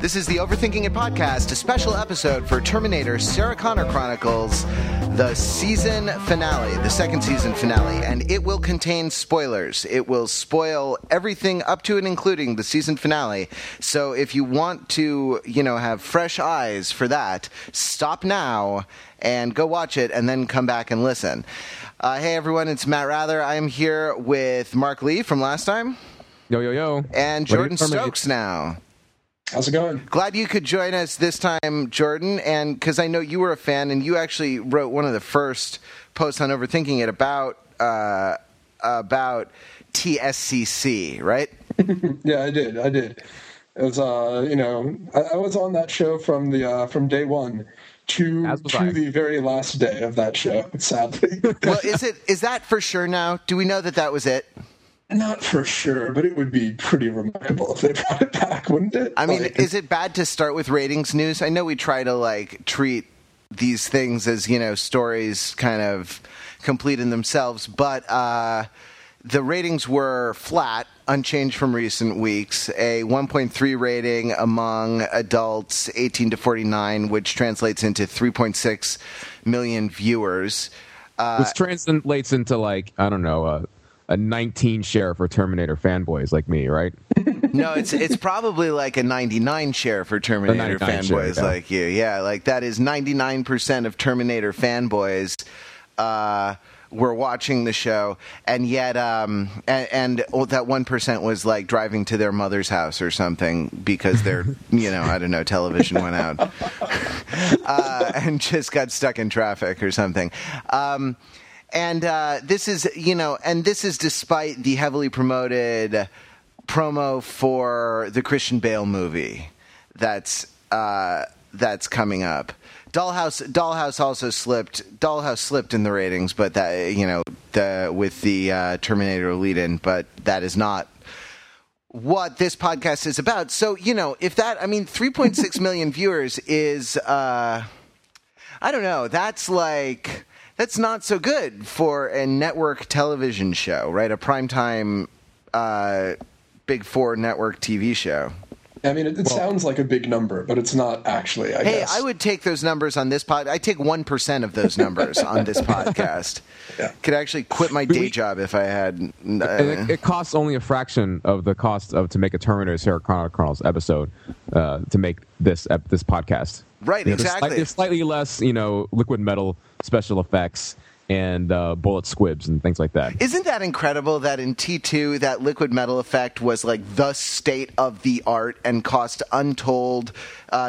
This is the Overthinking It podcast, a special episode for Terminator Sarah Connor Chronicles, the season finale, the second season finale, and it will contain spoilers. It will spoil everything up to and including the season finale. So if you want to, have fresh eyes for that, stop now and go watch it and then come back and listen. Hey everyone, it's Matt Rather. I am here with Mark Lee from last time. Yo, yo, yo. And Jordan Stokes now. How's it going? Glad you could join us this time, Jordan, and because I know you were a fan, and you actually wrote one of the first posts on Overthinking It about TSCC, right? Yeah, I did. It was, I was on that show from the from day one to the very last day of that show. Sadly. Well, is that for sure now? Do we know that was it? Not for sure, but it would be pretty remarkable if they brought it back, wouldn't it? I mean, is it bad to start with ratings news? I know we try to, treat these things as, stories kind of complete in themselves, but the ratings were flat, unchanged from recent weeks, a 1.3 rating among adults 18 to 49, which translates into 3.6 million viewers. Which translates into, a 19 share for Terminator fanboys like me, right? No, it's probably like a 99 share for Terminator fanboys like you. Yeah, that is 99% of Terminator fanboys were watching the show, and yet that 1% was driving to their mother's house or something because their television went out and just got stuck in traffic or something. And this is despite the heavily promoted promo for the Christian Bale movie that's coming up. Dollhouse also slipped. Dollhouse slipped in the ratings, but that with the Terminator lead-in, but that is not what this podcast is about. So 3.6 million viewers is I don't know. That's not so good for a network television show, right? A primetime Big Four network TV show. I mean, it sounds like a big number, but it's not actually, I guess. Hey, I would take those numbers on this podcast. I take 1% of those numbers on this podcast. Yeah. Could actually quit my day job if I had. And it costs only a fraction of the cost to make a Terminator Sarah Connor Chronicles episode to make this podcast. Right, exactly. There's slightly less, liquid metal special effects and bullet squibs and things like that. Isn't that incredible that in T2 that liquid metal effect was the state of the art and cost untold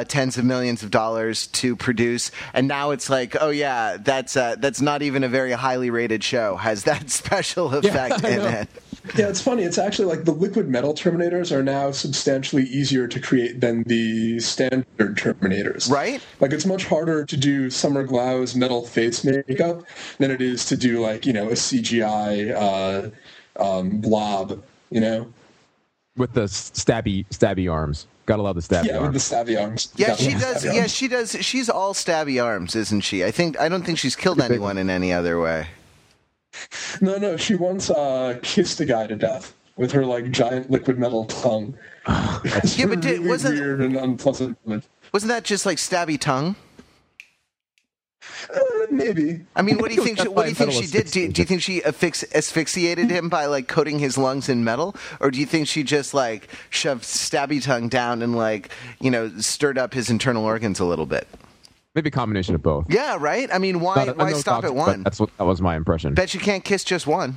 tens of millions of dollars to produce, and now it's that's not even a very highly rated show has that special effect in it. Yeah, it's funny. It's actually the liquid metal Terminators are now substantially easier to create than the standard Terminators. Right? It's much harder to do Summer Glau's metal face makeup than it is to do, a CGI blob, With the stabby arms. Gotta love the stabby arms. Yeah, with the stabby arms. Yeah, she does. Yeah, she does. She's all stabby arms, isn't she? I don't think she's killed anyone in any other way. No, she once kissed a guy to death with her giant liquid metal tongue. Yeah, but wasn't weird and unpleasant. Wasn't that just stabby tongue? Maybe. I mean, what do you think? What do you think she did? Do you think she asphyxiated him by coating his lungs in metal, or do you think she just shoved stabby tongue down and stirred up his internal organs a little bit? Maybe a combination of both. Yeah, right? I mean, why stop at one? That was my impression. Bet you can't kiss just one.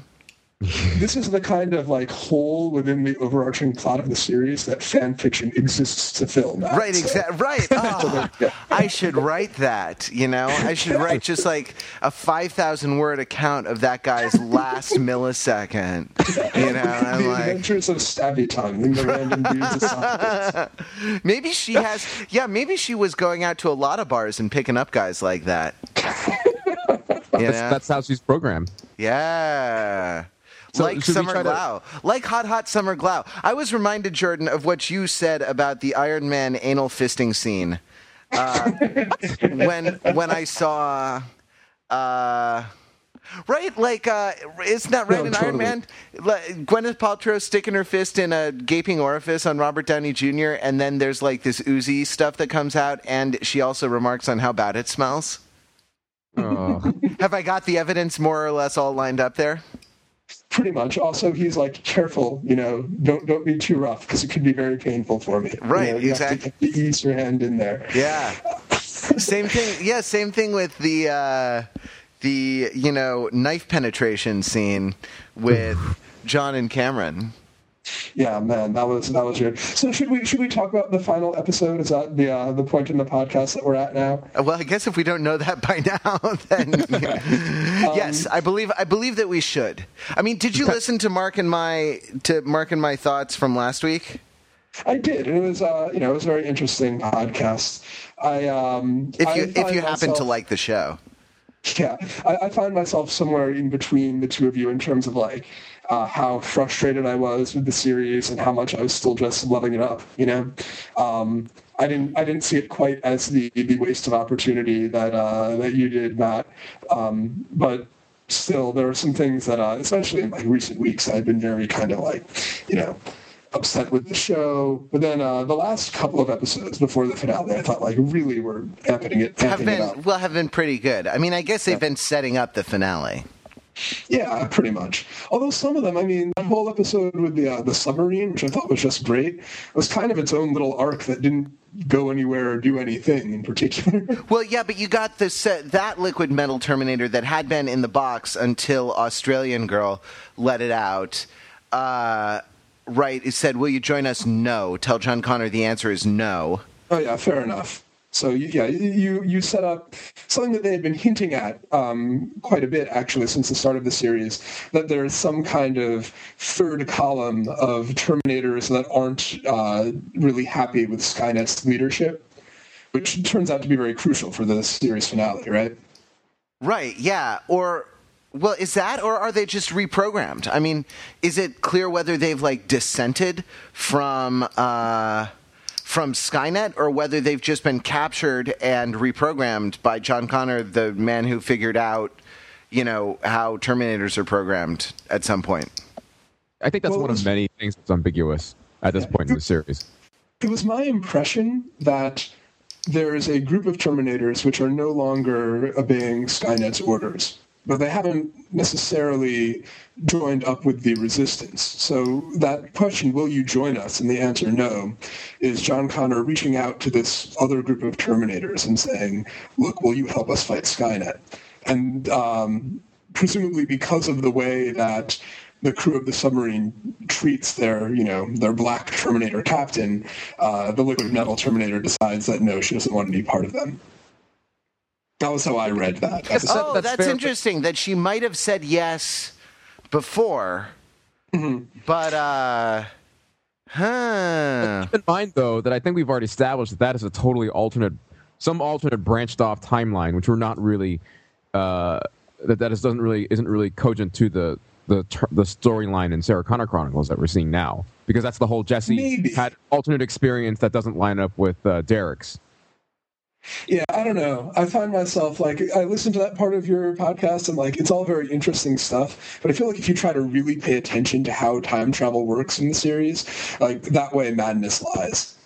This is the kind of hole within the overarching plot of the series that fan fiction exists to fill. Now, right, exactly. So. Right. Oh, I should write that. I should write just a 5,000-word account of that guy's last millisecond. The Adventures of Stabby Tongue and the Random Dudes of Softbits. Maybe she has. Yeah, maybe she was going out to a lot of bars and picking up guys like that. That's how she's programmed. Yeah. So Summer Glau. Hot Summer Glau. I was reminded, Jordan, of what you said about the Iron Man anal fisting scene. When I saw Right? Like, isn't that right? No, in totally. Iron Man, Gwyneth Paltrow sticking her fist in a gaping orifice on Robert Downey Jr., and then there's like this oozy stuff that comes out, and she also remarks on how bad it smells. Oh. Have I got the evidence more or less all lined up there? Pretty much. Also, he's like, careful, you know, don't be too rough because it could be very painful for me. Right, you know, you exactly. Have to ease your hand in there. Yeah. Same thing. Yeah, same thing with the you know, knife penetration scene with John and Cameron. Yeah, man, that was weird. So should we talk about the final episode? Is that the point in the podcast that we're at now? Well, I guess if we don't know that by now, then yeah. Yes, I believe that we should. I mean, did you listen to Mark and my thoughts from last week? I did. It was it was a very interesting podcast. If you happen to like the show. Yeah, I find myself somewhere in between the two of you in terms of like how frustrated I was with the series and how much I was still just loving it up. You know, I didn't see it quite as the waste of opportunity that you did, Matt. But still, there are some things that, especially in like recent weeks, I've been very kind of like, you know, upset with the show. But then the last couple of episodes before the finale, I thought like really were have been pretty good. I mean, I guess they've been setting up the finale. Yeah, pretty much. Although some of them, I mean, that whole episode with the submarine, which I thought was just great, was kind of its own little arc that didn't go anywhere or do anything in particular. Well, yeah, but you got this, that liquid metal Terminator that had been in the box until Australian Girl let it out. Right, it said, will you join us? No. Tell John Connor the answer is no. Oh, yeah, fair enough. So, yeah, you set up something that they had been hinting at quite a bit, actually, since the start of the series, that there is some kind of third column of Terminators that aren't really happy with Skynet's leadership, which turns out to be very crucial for the series finale, right? Right, yeah, or... Well, is that, or are they just reprogrammed? I mean, is it clear whether they've like dissented from Skynet, or whether they've just been captured and reprogrammed by John Connor, the man who figured out, you know, how Terminators are programmed at some point? I think that's one of many things that's ambiguous at this point in the series. It was my impression that there is a group of Terminators which are no longer obeying Skynet's orders, but they haven't necessarily joined up with the resistance. So that question, will you join us? And the answer, no, is John Connor reaching out to this other group of Terminators and saying, look, will you help us fight Skynet? And presumably because of the way that the crew of the submarine treats their black Terminator captain, the liquid metal Terminator decides that, no, she doesn't want to be part of them. That was how I read that. That's interesting that she might have said yes before, but, Keep in mind, though, that I think we've already established that is a totally alternate branched-off timeline, which we're not really, isn't really cogent to the storyline in Sarah Connor Chronicles that we're seeing now, because that's the whole Jesse had alternate experience that doesn't line up with Derek's. Yeah, I don't know. I find myself, like, I listen to that part of your podcast and, like, it's all very interesting stuff. But I feel like if you try to really pay attention to how time travel works in the series, like, that way madness lies.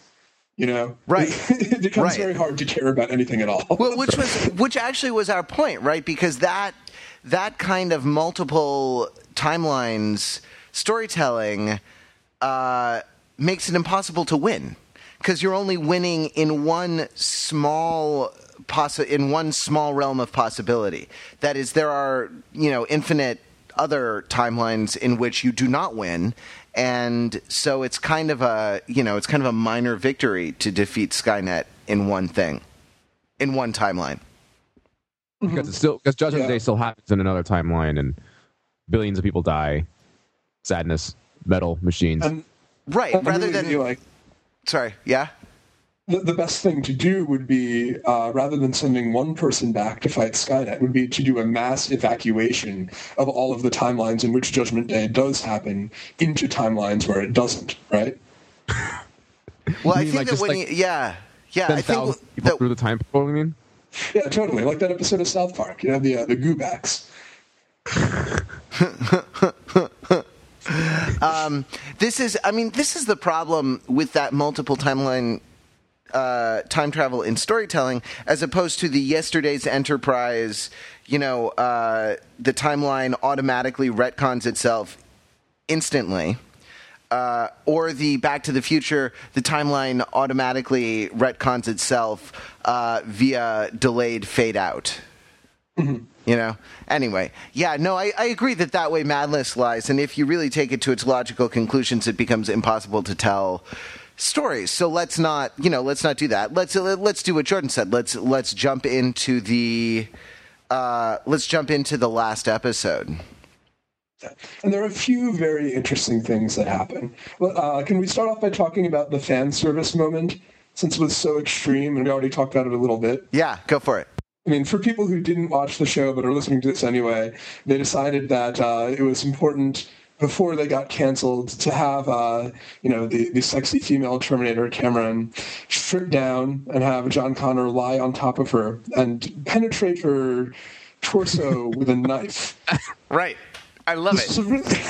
You know? Right. It becomes very hard to care about anything at all. Well, which actually was our point, right? Because that kind of multiple timelines storytelling makes it impossible to win. Because you're only winning in one small realm of possibility. That is, there are, you know, infinite other timelines in which you do not win, and so it's kind of a, you know, it's kind of a minor victory to defeat Skynet in one thing, in one timeline. Because Judgment Day still happens in another timeline, and billions of people die. Sadness, metal machines. Sorry, yeah? The best thing to do would be, rather than sending one person back to fight Skynet, would be to do a mass evacuation of all of the timelines in which Judgment Day does happen into timelines where it doesn't, right? Well, I think like, that when like, yeah, I think people through the time portal, you mean? Yeah, totally. Like that episode of South Park, you know, the Goobacks. This is the problem with that multiple timeline time travel in storytelling, as opposed to the Yesterday's Enterprise, the timeline automatically retcons itself instantly, or the Back to the Future, the timeline automatically retcons itself via delayed fade out. Mm-hmm. Anyway, I agree that way madness lies, and if you really take it to its logical conclusions, it becomes impossible to tell stories. So let's not do that. Let's do what Jordan said. Let's jump into the last episode. And there are a few very interesting things that happen. Can we start off by talking about the fan service moment, since it was so extreme and we already talked about it a little bit? Yeah, go for it. For people who didn't watch the show but are listening to this anyway, they decided that it was important before they got canceled to have, the sexy female Terminator, Cameron, stripped down and have John Connor lie on top of her and penetrate her torso with a knife. Right. I love it.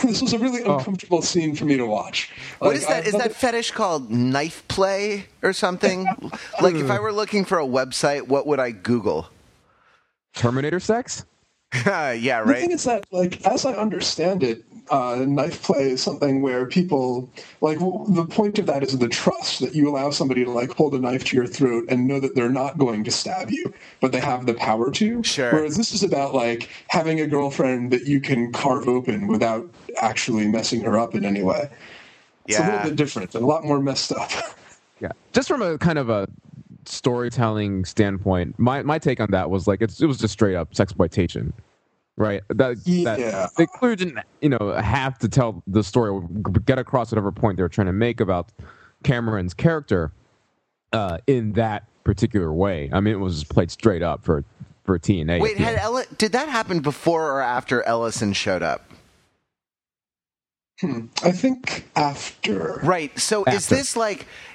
This was a really uncomfortable scene for me to watch. What is that? Is that fetish called knife play or something? Like, if I were looking for a website, what would I Google? Terminator sex? Yeah, right. The thing is that, as I understand it, knife play is something where people, the point of that is the trust that you allow somebody to, hold a knife to your throat and know that they're not going to stab you, but they have the power to. Sure. Whereas this is about, having a girlfriend that you can carve open without actually messing her up in any way. Yeah. It's a little bit different, a lot more messed up. Yeah. Just from a kind of a storytelling standpoint, my take on that was it was just straight up sexploitation, right? That they clearly didn't have to tell the story or get across whatever point they were trying to make about Cameron's character in that particular way. It was played straight up for TNA. Wait, did that happen before or after Ellison showed up? I think after. Right. So after.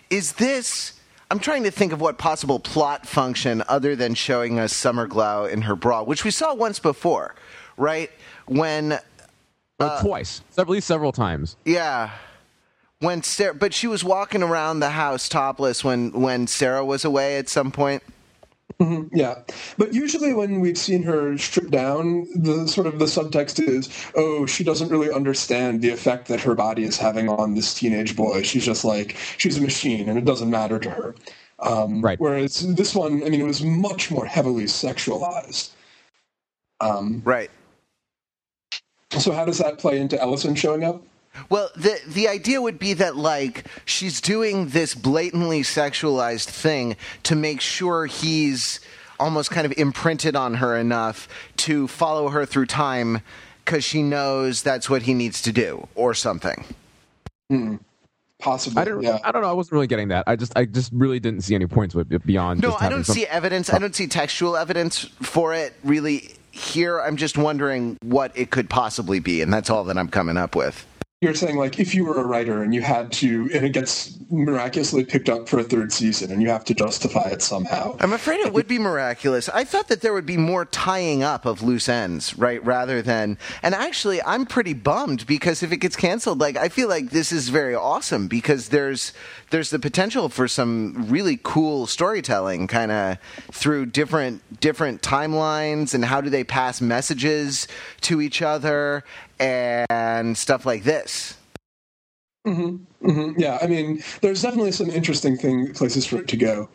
Is this? I'm trying to think of what possible plot function other than showing us Summer Glau in her bra, which we saw once before, right? Twice, at least several times. Yeah, when Sarah, but she was walking around the house topless when Sarah was away at some point. Mm-hmm. Yeah, but usually when we've seen her stripped down, the sort of the subtext is, she doesn't really understand the effect that her body is having on this teenage boy. She's just she's a machine and it doesn't matter to her. Right. Whereas this one, it was much more heavily sexualized. Right. So how does that play into Ellison showing up? Well, the idea would be that, she's doing this blatantly sexualized thing to make sure he's almost kind of imprinted on her enough to follow her through time because she knows that's what he needs to do or something. Mm. Possibly. I don't know. I wasn't really getting that. I just really didn't see any points with it beyond. No, I don't see evidence. I don't see textual evidence for it really here. I'm just wondering what it could possibly be, and that's all that I'm coming up with. You're saying, if you were a writer and you had to, and it gets miraculously picked up for a third season and you have to justify it somehow. I'm afraid it would be miraculous. I thought that there would be more tying up of loose ends, right, rather than, and actually I'm pretty bummed because if it gets canceled, I feel like this is very awesome because there's the potential for some really cool storytelling kind of through different timelines and how do they pass messages to each other and stuff like this. Mm-hmm. Mm-hmm. Yeah, there's definitely some interesting places for it to go.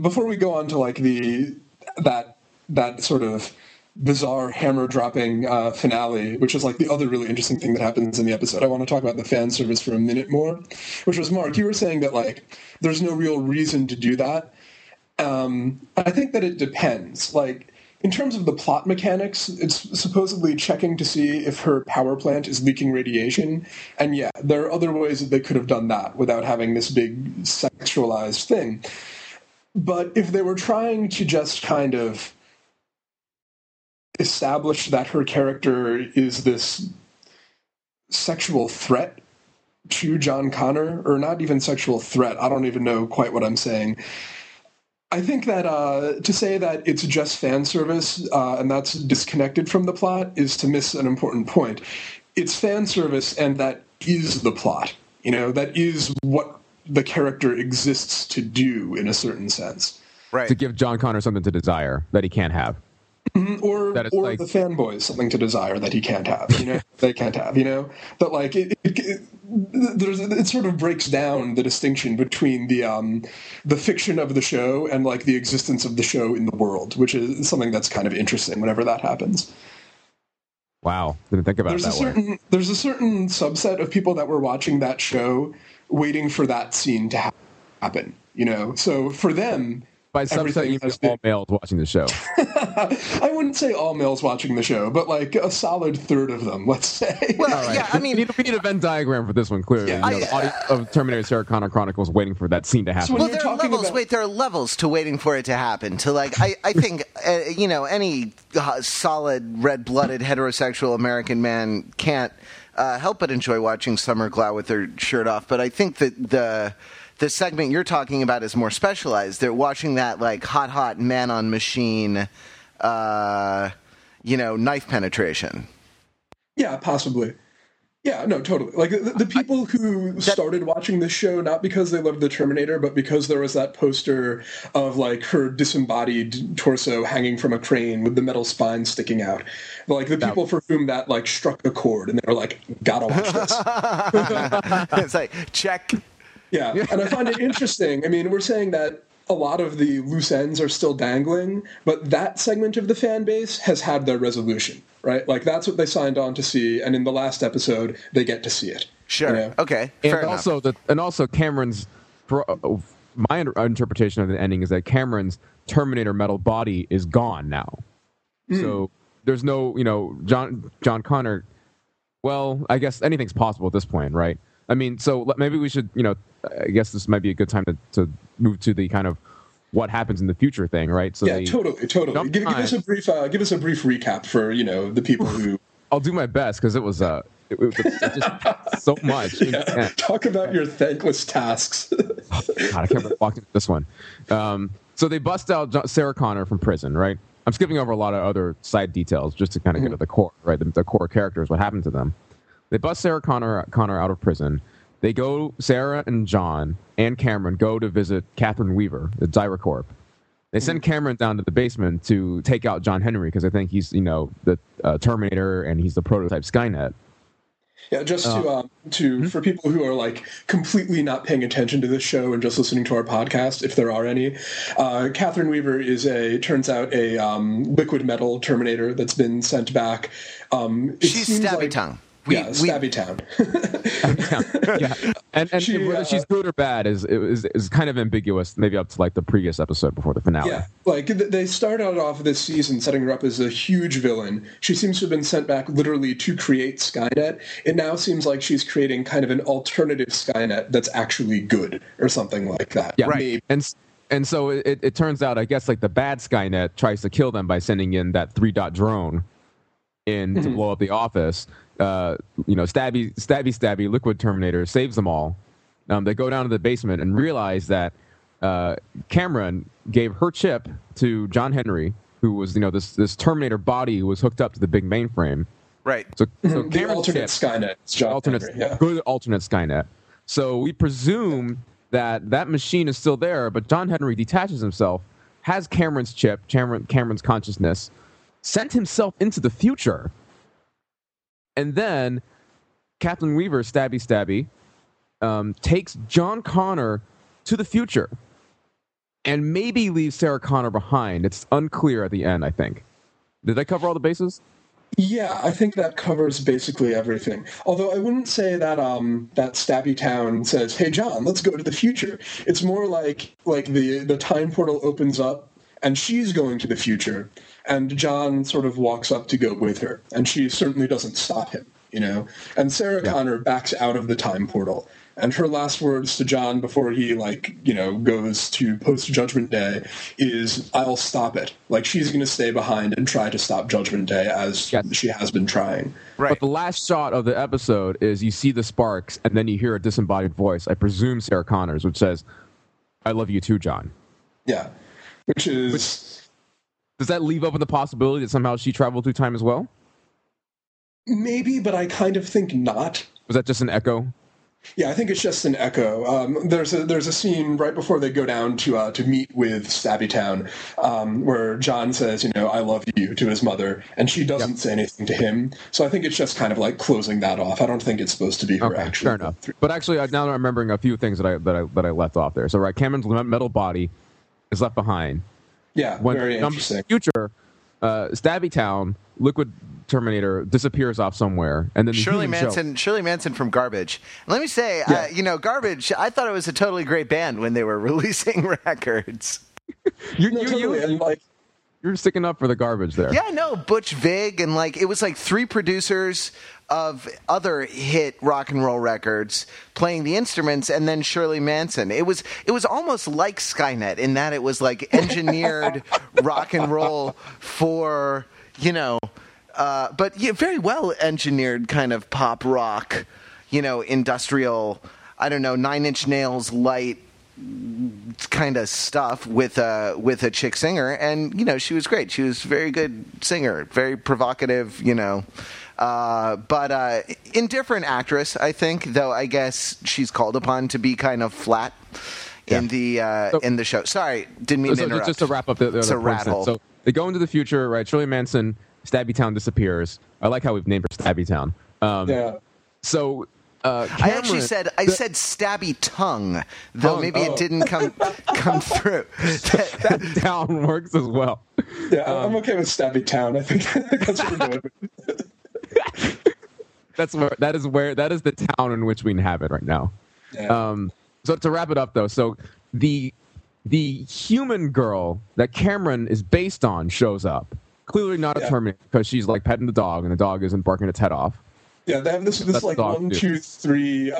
Before we go on to that sort of bizarre hammer dropping finale, which is the other really interesting thing that happens in the episode, I want to talk about the fan service for a minute more, which was, Mark, you were saying that there's no real reason to do that. I think that it depends. In terms of the plot mechanics, it's supposedly checking to see if her power plant is leaking radiation. And yeah, there are other ways that they could have done that without having this big sexualized thing. But if they were trying to just kind of establish that her character is this sexual threat to John Connor, or not even sexual threat, I don't even know quite what I'm saying. I think that to say that it's just fan service and that's disconnected from the plot is to miss an important point. It's fan service, and that is the plot. You know, that is what the character exists to do in a certain sense. Right. To give John Connor something to desire that he can't have. Mm-hmm. Or like, the fanboys something to desire that he can't have, you know, they can't have, you know, but like it sort of breaks down the distinction between the fiction of the show and like the existence of the show in the world, which is something that's kind of interesting whenever that happens. Wow. Didn't think about There's a certain subset of people that were watching that show waiting for that scene to happen, you know, so for them. By subset, you mean all males watching the show. I wouldn't say all males watching the show, but like a solid third of them, let's say. Well, right. Yeah, I mean... We need a Venn diagram for this one, clearly. Yeah, you know, the audience of Terminator Sarah Connor Chronicles waiting for that scene to happen. So well, there are levels to waiting for it to happen. To like, I think, you know, any solid, red-blooded, heterosexual American man can't help but enjoy watching Summer Glau with her shirt off, but I think that the segment you're talking about is more specialized. They're watching that, like, hot man on machine, you know, knife penetration. Yeah, possibly. Yeah, no, totally. Like, the people who started watching this show, not because they loved the Terminator, but because there was that poster of, like, her disembodied torso hanging from a crane with the metal spine sticking out. Like, the people for whom that, like, struck a chord, and they were like, gotta watch this. It's like, check... Yeah, and I find it interesting. I mean, we're saying that a lot of the loose ends are still dangling, but that segment of the fan base has had their resolution, right? Like, that's what they signed on to see, and in the last episode, they get to see it. Sure, you know? Okay, fair enough. Also, Cameron's... My interpretation of the ending is that Cameron's Terminator metal body is gone now. Mm. So, there's no, you know, John Connor... Well, I guess anything's possible at this point, right? I mean, so maybe we should, you know, I guess this might be a good time to move to the kind of what happens in the future thing, right? So yeah, totally. Give us a brief recap for, you know, the people who. I'll do my best because it was it just so much. Yeah. Talk about your thankless tasks. Oh, God, I can't walk into this one. So they bust out Sarah Connor from prison, right? I'm skipping over a lot of other side details just to kind of get to the core, right? The core characters, what happened to them. They bust Sarah Connor out of prison. They go, Sarah and John and Cameron go to visit Catherine Weaver, the Zeira Corp. They send Cameron down to the basement to take out John Henry because I think he's, you know, the Terminator and he's the prototype Skynet. Yeah, just for people who are like completely not paying attention to this show and just listening to our podcast, if there are any, Catherine Weaver is turns out a liquid metal Terminator that's been sent back. She's stabby tongue. Stabby Town. Yeah. And whether she's good or bad is kind of ambiguous, maybe up to like the previous episode before the finale. Yeah, like they started off this season setting her up as a huge villain. She seems to have been sent back literally to create Skynet. It now seems like she's creating kind of an alternative Skynet that's actually good or something like that. Yeah, right. Maybe. And so it turns out, I guess, like the bad Skynet tries to kill them by sending in that 3-dot drone in to blow up the office. You know, stabby, liquid Terminator saves them all. They go down to the basement and realize that Cameron gave her chip to John Henry, who was, you know, this Terminator body was hooked up to the big mainframe. Right. So the alternate Skynet. Good alternate Skynet. So we presume that machine is still there, but John Henry detaches himself, has Cameron's chip, Cameron's consciousness, sent himself into the future. And then Catherine Weaver, takes John Connor to the future and maybe leaves Sarah Connor behind. It's unclear at the end, I think. Did I cover all the bases? Yeah, I think that covers basically everything. Although I wouldn't say that that Stabby Town says, hey, John, let's go to the future. It's more like the time portal opens up and she's going to the future. And John sort of walks up to go with her, and she certainly doesn't stop him, you know? And Sarah Connor backs out of the time portal, and her last words to John before he, like, you know, goes to post-Judgment Day is, I'll stop it. Like, she's going to stay behind and try to stop Judgment Day as she has been trying. Right. But the last shot of the episode is you see the sparks, and then you hear a disembodied voice, I presume Sarah Connor's, which says, I love you too, John. Yeah. Which is... Does that leave open the possibility that somehow she traveled through time as well? Maybe, but I kind of think not. Was that just an echo? Yeah, I think it's just an echo. There's a scene right before they go down to meet with Stabbytown, where John says, you know, I love you to his mother, and she doesn't say anything to him. So I think it's just kind of like closing that off. I don't think it's supposed to be her actually. Fair enough. But actually, now that I'm remembering a few things that I left off there. So right, Cameron's metal body is left behind. Yeah, when very interesting. In the future, Stabbytown, Liquid Terminator, disappears off somewhere, and then Shirley Manson from Garbage. And let me say, Garbage. I thought it was a totally great band when they were releasing records. You're sticking up for the Garbage there. Yeah, I know. Butch Vig and it was three producers of other hit rock and roll records playing the instruments, and then Shirley Manson. It was almost like Skynet in that it was engineered rock and roll for very well engineered kind of pop rock, industrial. I don't know, Nine Inch Nails light kind of stuff with a chick singer, and she was great. She was a very good singer, very provocative, but indifferent actress, I think, though I guess she's called upon to be kind of flat in the show. Sorry, didn't mean to interrupt. Just to wrap up the other points. So they go into the future, right? Shirley Manson, Stabbytown disappears. I like how we've named her Stabbytown. So Cameron, I said stabby tongue, though maybe it didn't come through. That town works as well. Yeah, I'm okay with stabby town. I think that's what we're doing. That is the town in which we inhabit right now. Yeah. So to wrap it up, though, so the human girl that Cameron is based on shows up. Clearly not a Terminator, because she's petting the dog, and the dog isn't barking its head off. Yeah, they have this 1, 2, 3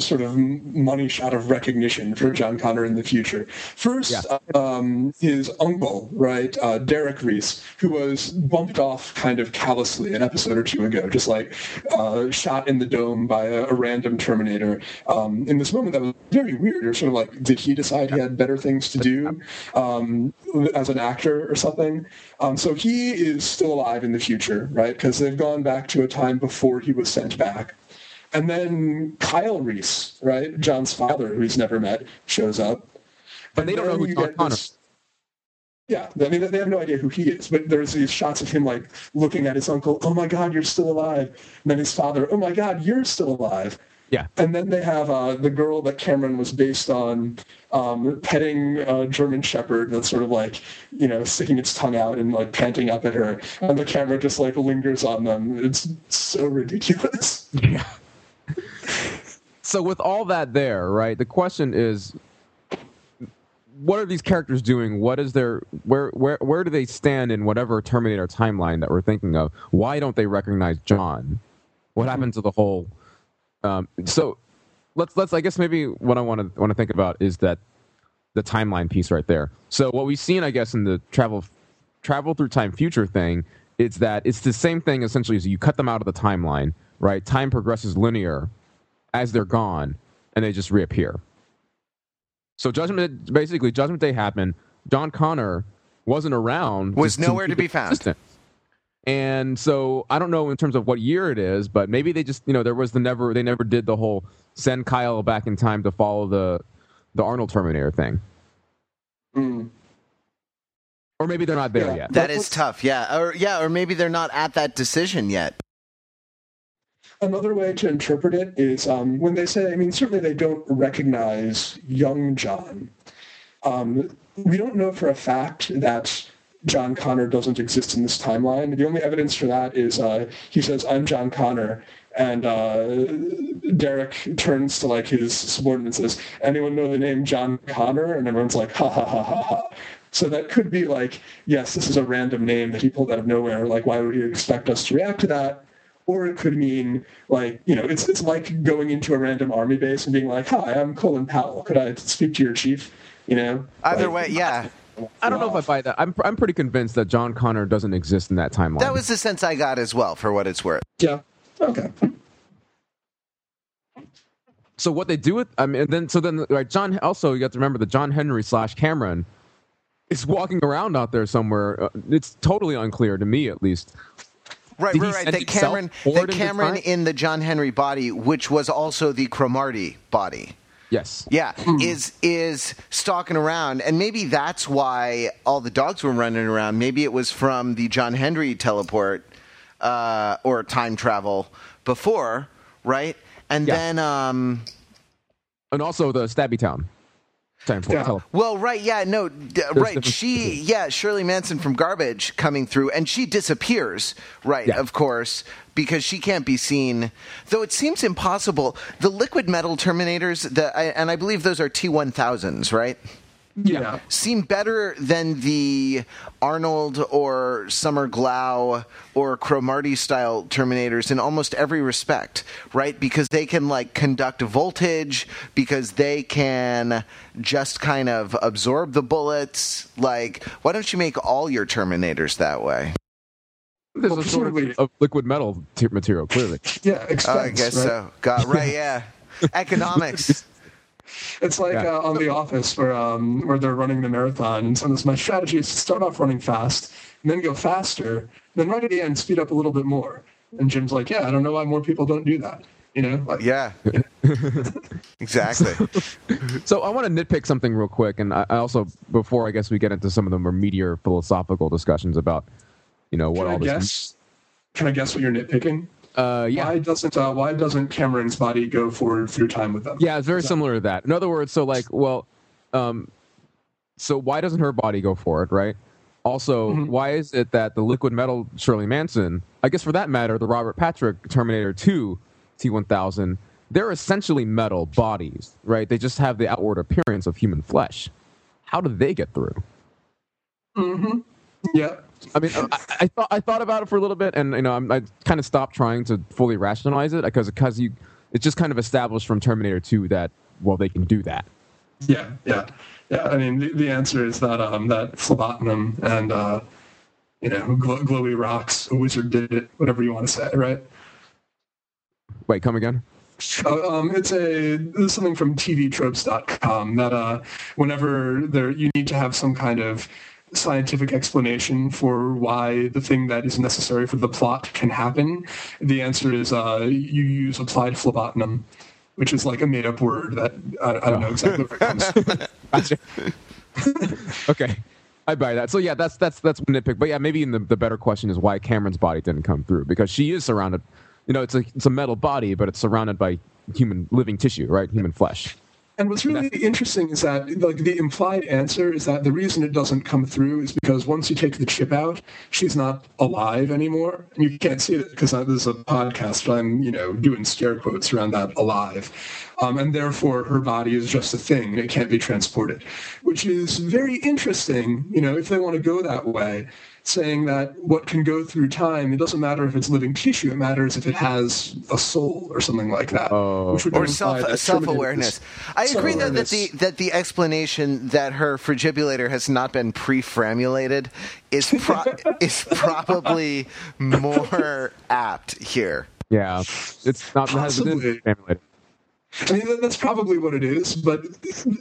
sort of money shot of recognition for John Connor in the future. First, his uncle, right, Derek Reese, who was bumped off kind of callously an episode or two ago, just shot in the dome by a random Terminator. In this moment, that was very weird. You're sort of did he decide he had better things to do as an actor or something? So he is still alive in the future, right, because they've gone back to a time before he was sent back. And then Kyle Reese, right, John's father, who he's never met, shows up. But they don't know who John Connor is. Yeah, I mean, they have no idea who he is, but there's these shots of him, looking at his uncle, oh my God, you're still alive. And then his father, oh my God, you're still alive. Yeah. And then they have the girl that Cameron was based on petting a German Shepherd that's sort of sticking its tongue out and panting up at her. And the camera just lingers on them. It's so ridiculous. Yeah. So with all that there, right, the question is, what are these characters doing? What is their where do they stand in whatever Terminator timeline that we're thinking of? Why don't they recognize John? What happened to the whole... So let's I guess maybe what I want to think about is that the timeline piece right there. So what we've seen, I guess, in the travel through time future thing is that it's the same thing essentially as you cut them out of the timeline, right? Time progresses linear as they're gone and they just reappear. So Judgment Day happened. John Connor wasn't around. Was nowhere to be found. And so I don't know in terms of what year it is, but maybe they just they never did the whole send Kyle back in time to follow the Arnold Terminator thing. Mm. Or maybe they're not there yet. That is tough, yeah. Or maybe they're not at that decision yet. Another way to interpret it is when they say, I mean, certainly they don't recognize young John. We don't know for a fact that John Connor doesn't exist in this timeline. The only evidence for that is he says, I'm John Connor. And Derek turns to his subordinate and says, anyone know the name John Connor? And everyone's like, ha, ha, ha, ha, ha. So that could be yes, this is a random name that he pulled out of nowhere. Why would you expect us to react to that? Or it could mean, it's like going into a random army base and being like, hi, I'm Colin Powell. Could I speak to your chief? Either way, yeah. I don't know if I buy that. I'm pretty convinced that John Connor doesn't exist in that timeline. That was the sense I got as well, for what it's worth. Yeah. Okay. So what they do with, I mean, then right, John. Also, you have to remember that John Henry / Cameron is walking around out there somewhere. It's totally unclear to me, at least. Right. That Cameron in the John Henry body, which was also the Cromartie body. Yes. Yeah, is stalking around, and maybe that's why all the dogs were running around. Maybe it was from the John Henry teleport or time travel before, right? And then, and also the Stabby Town. Well, right, yeah, no, right. She, Shirley Manson from Garbage coming through, and she disappears, right, of course, because she can't be seen. Though it seems impossible. The liquid metal Terminators, and I believe those are T-1000s, right? Yeah. Seem better than the Arnold or Summer Glau or Cromartie style Terminators in almost every respect, right? Because they can like conduct voltage, because they can just kind of absorb the bullets. Like, why don't you make all your Terminators that way? There's a shortage of liquid metal material, clearly. I guess right? So. God, right? Yeah, economics. It's like on The Office where they're running the marathon, and so my strategy is to start off running fast, and then go faster, and then right at the end speed up a little bit more. And Jim's like, I don't know why more people don't do that. You know? Like, exactly. So I want to nitpick something real quick, and I also, before I guess we get into some of the more meatier philosophical discussions about, you know, what all this means. Can I guess what you're nitpicking? Why doesn't Cameron's body go forward through time with them? Yeah, it's very similar to that. In other words, so why doesn't her body go forward, right? Also, why is it that the liquid metal Shirley Manson, I guess for that matter, the Robert Patrick Terminator 2 T-1000, they're essentially metal bodies, right? They just have the outward appearance of human flesh. How do they get through? Yeah. I mean, I thought about it for a little bit, and you know, I kind of stopped trying to fully rationalize it because it's just kind of established from Terminator 2 that they can do that. Yeah. I mean, the answer is that phlebotinum and glowy rocks, a wizard did it, whatever you want to say, right? Wait, come again? It's something from TVTropes.com that whenever you need to have some kind of scientific explanation for why the thing that is necessary for the plot can happen, the answer is you use applied phlebotinum, which is like a made-up word that I don't know exactly where it comes from. Okay, I buy that. So yeah, that's one nitpick. But yeah, maybe the better question is why Cameron's body didn't come through, because she is surrounded. You know, it's a metal body, but it's surrounded by human living tissue, right? Human flesh. And what's really interesting is that, like, the implied answer is that the reason it doesn't come through is because once you take the chip out, she's not alive anymore. And you can't see it because this is a podcast. I'm, doing scare quotes around that alive. And therefore, her body is just a thing. It can't be transported, which is very interesting, if they want to go that way, saying that what can go through time, it doesn't matter if it's living tissue, it matters if it has a soul or something like that. Or self-awareness. I agree, though, that the explanation that her frigibulator has not been preframulated is probably more apt here. Yeah, it's not possibly. I mean, that's probably what it is, but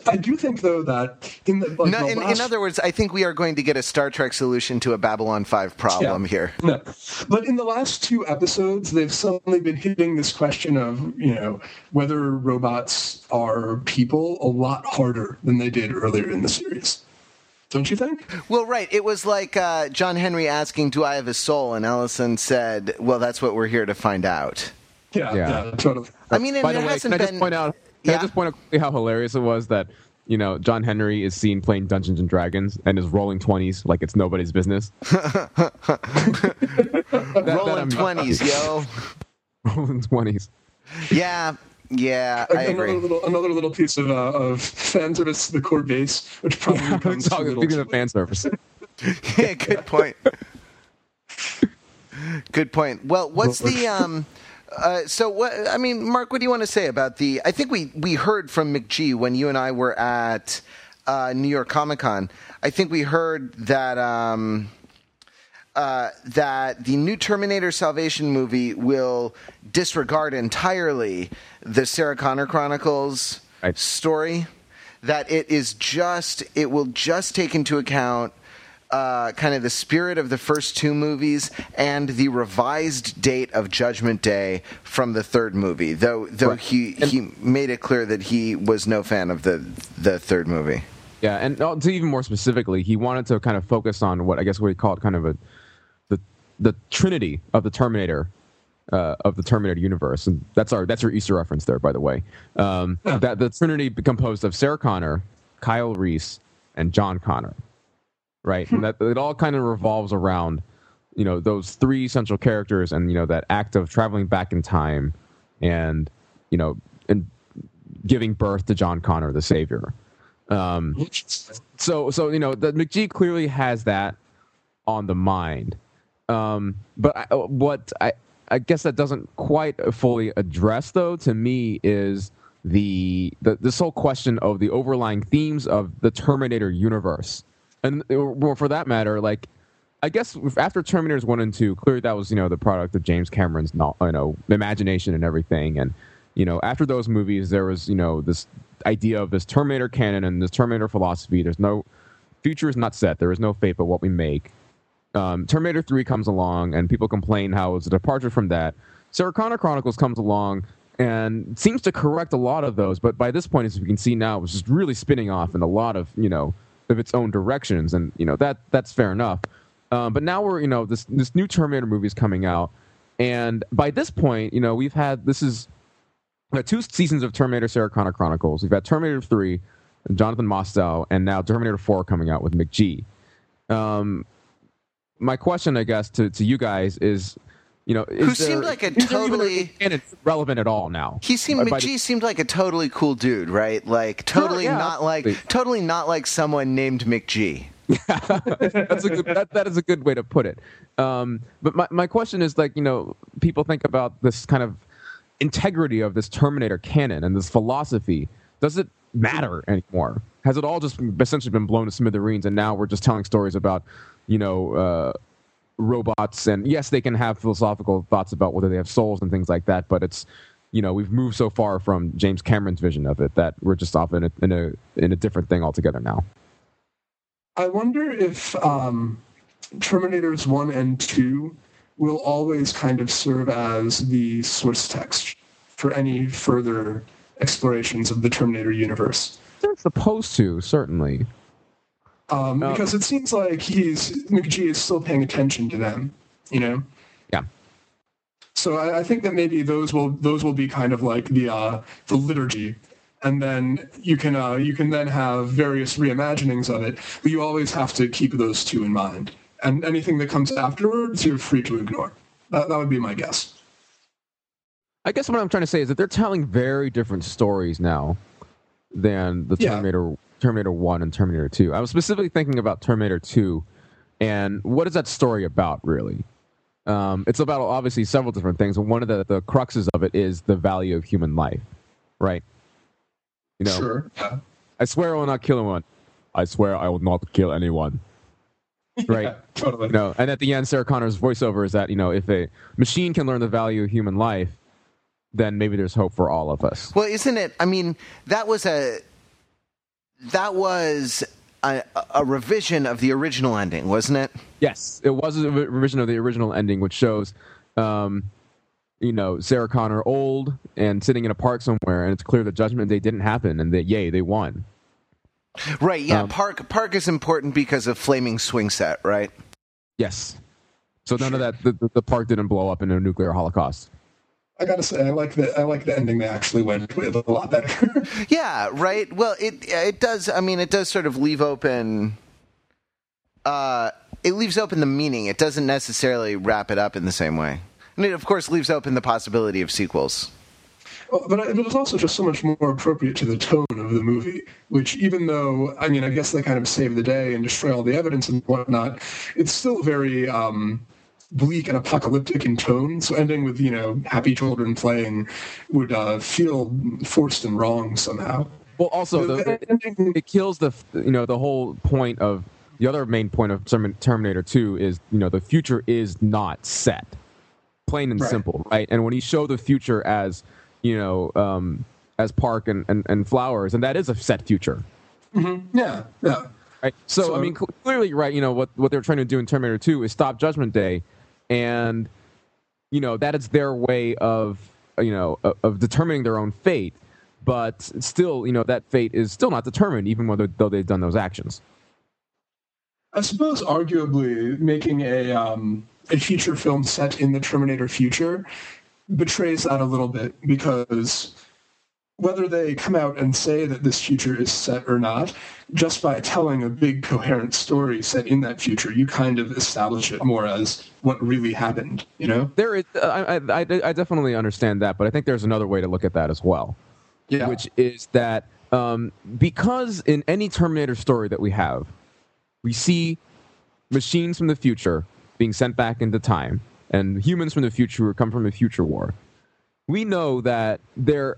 I do think, though, that in the, like, no, in other words, I think we are going to get a Star Trek solution to a Babylon 5 problem here. No. But in the last two episodes, they've suddenly been hitting this question of, whether robots are people a lot harder than they did earlier in the series. Don't you think? Well, right. It was like John Henry asking, do I have a soul? And Ellison said, well, that's what we're here to find out. Yeah, totally. I mean, by the way, I just point out how hilarious it was that, John Henry is seen playing Dungeons and Dragons and is rolling 20s like it's nobody's business. Rolling 20s, yo. Rolling 20s. Yeah, I agree. Another little piece of fan service to the core base, which probably comes to the fan service. Yeah, good point. Well, what's the... Mark, what do you want to say about the? I think we heard from McG when you and I were at New York Comic Con. I think we heard that that the new Terminator Salvation movie will disregard entirely the Sarah Connor Chronicles story. that it is just, it will just take into account kind of the spirit of the first two movies and the revised date of Judgment Day from the third movie, though right. he made it clear that he was no fan of the third movie. Yeah, and to even more specifically, he wanted to kind of focus on what I guess we call it kind of the trinity of the Terminator universe, and that's your Easter reference there, by the way. That the trinity composed of Sarah Connor, Kyle Reese, and John Connor. Right, and that it all kind of revolves around, you know, those three central characters, and you know that act of traveling back in time, and you know, and giving birth to John Connor, the Savior. So you know, the McG clearly has that on the mind, but I guess that doesn't quite fully address, though, to me, is the this whole question of the overlying themes of the Terminator universe. And or for that matter, like, I guess after Terminators 1 and 2, clearly that was, you know, the product of James Cameron's, you know, imagination and everything. And, you know, after those movies, there was, you know, this idea of this Terminator canon and this Terminator philosophy. There's no future is not set. There is no fate but what we make. Terminator 3 comes along and people complain how it's a departure from that. Sarah Connor Chronicles comes along and seems to correct a lot of those. But by this point, as we can see now, it was just really spinning off in a lot of, you know, of its own directions, and you know that's fair enough, but now we're, you know, this new Terminator movie is coming out, and by this point, you know, we've had two seasons of Terminator Sarah Connor Chronicles. We've had Terminator 3 and Jonathan Mostow, and now Terminator 4 coming out with McG. My question, I guess, to you guys is, you know, who seemed like a totally, and it's relevant at all now. McG seemed like a totally cool dude, right? Like totally not like someone named McG. Yeah, that is a good way to put it. But my question is, like, you know, people think about this kind of integrity of this Terminator canon and this philosophy. Does it matter anymore? Has it all just essentially been blown to smithereens, and now we're just telling stories about, you know, robots, and yes, they can have philosophical thoughts about whether they have souls and things like that, but it's, you know, we've moved so far from James Cameron's vision of it that we're just off in a different thing altogether now. I wonder if Terminators 1 and 2 will always kind of serve as the source text for any further explorations of the Terminator universe. They're supposed to, certainly. Because it seems like McG is still paying attention to them, you know? Yeah. So I think that maybe those will be kind of like the liturgy, and then you can then have various reimaginings of it, but you always have to keep those two in mind. And anything that comes afterwards, you're free to ignore. That would be my guess. I guess what I'm trying to say is that they're telling very different stories now than the Terminator. Yeah. Terminator 1 and Terminator 2. I was specifically thinking about Terminator 2, and what is that story about, really? It's about, obviously, several different things, and one of the cruxes of it is the value of human life, right? You know, sure. Yeah. I swear I will not kill anyone. I swear I will not kill anyone. Right? Yeah, totally. You know, and at the end, Sarah Connor's voiceover is that, you know, if a machine can learn the value of human life, then maybe there's hope for all of us. Well, isn't it? I mean, That was a revision of the original ending, wasn't it? Yes, it was a revision of the original ending, which shows, you know, Sarah Connor old and sitting in a park somewhere, and it's clear that Judgment Day didn't happen, and that, yay, they won. Right, yeah, park is important because of Flaming Swing Set, right? Yes. So none of that, the park didn't blow up in a nuclear holocaust. I gotta say, I like the ending they actually went with a lot better. Yeah, right. Well, it does. I mean, it does sort of leave open. It leaves open the meaning. It doesn't necessarily wrap it up in the same way, and it of course leaves open the possibility of sequels. Well, but it was also just so much more appropriate to the tone of the movie. Which, even though, I mean, I guess they kind of save the day and destroy all the evidence and whatnot, it's still very bleak and apocalyptic in tone, so ending with, you know, happy children playing would feel forced and wrong somehow. Well, also, it kills the, you know, the whole point of, the other main point of Terminator 2 is, you know, the future is not set. Plain and simple, right? And when you show the future as, you know, as park and flowers, and that is a set future, Mm-hmm. Yeah, yeah. Right. So I mean, clearly, right? You know what they're trying to do in Terminator 2 is stop Judgment Day, and you know that is their way of of determining their own fate. But still, that fate is still not determined, even though they've done those actions. I suppose, arguably, making a feature film set in the Terminator future betrays that a little bit, because whether they come out and say that this future is set or not, just by telling a big coherent story set in that future, you kind of establish it more as what really happened. You know, there is. I definitely understand that, but I think there's another way to look at that as well. Yeah. Which is that because in any Terminator story that we have, we see machines from the future being sent back into time and humans from the future who come from a future war. We know that there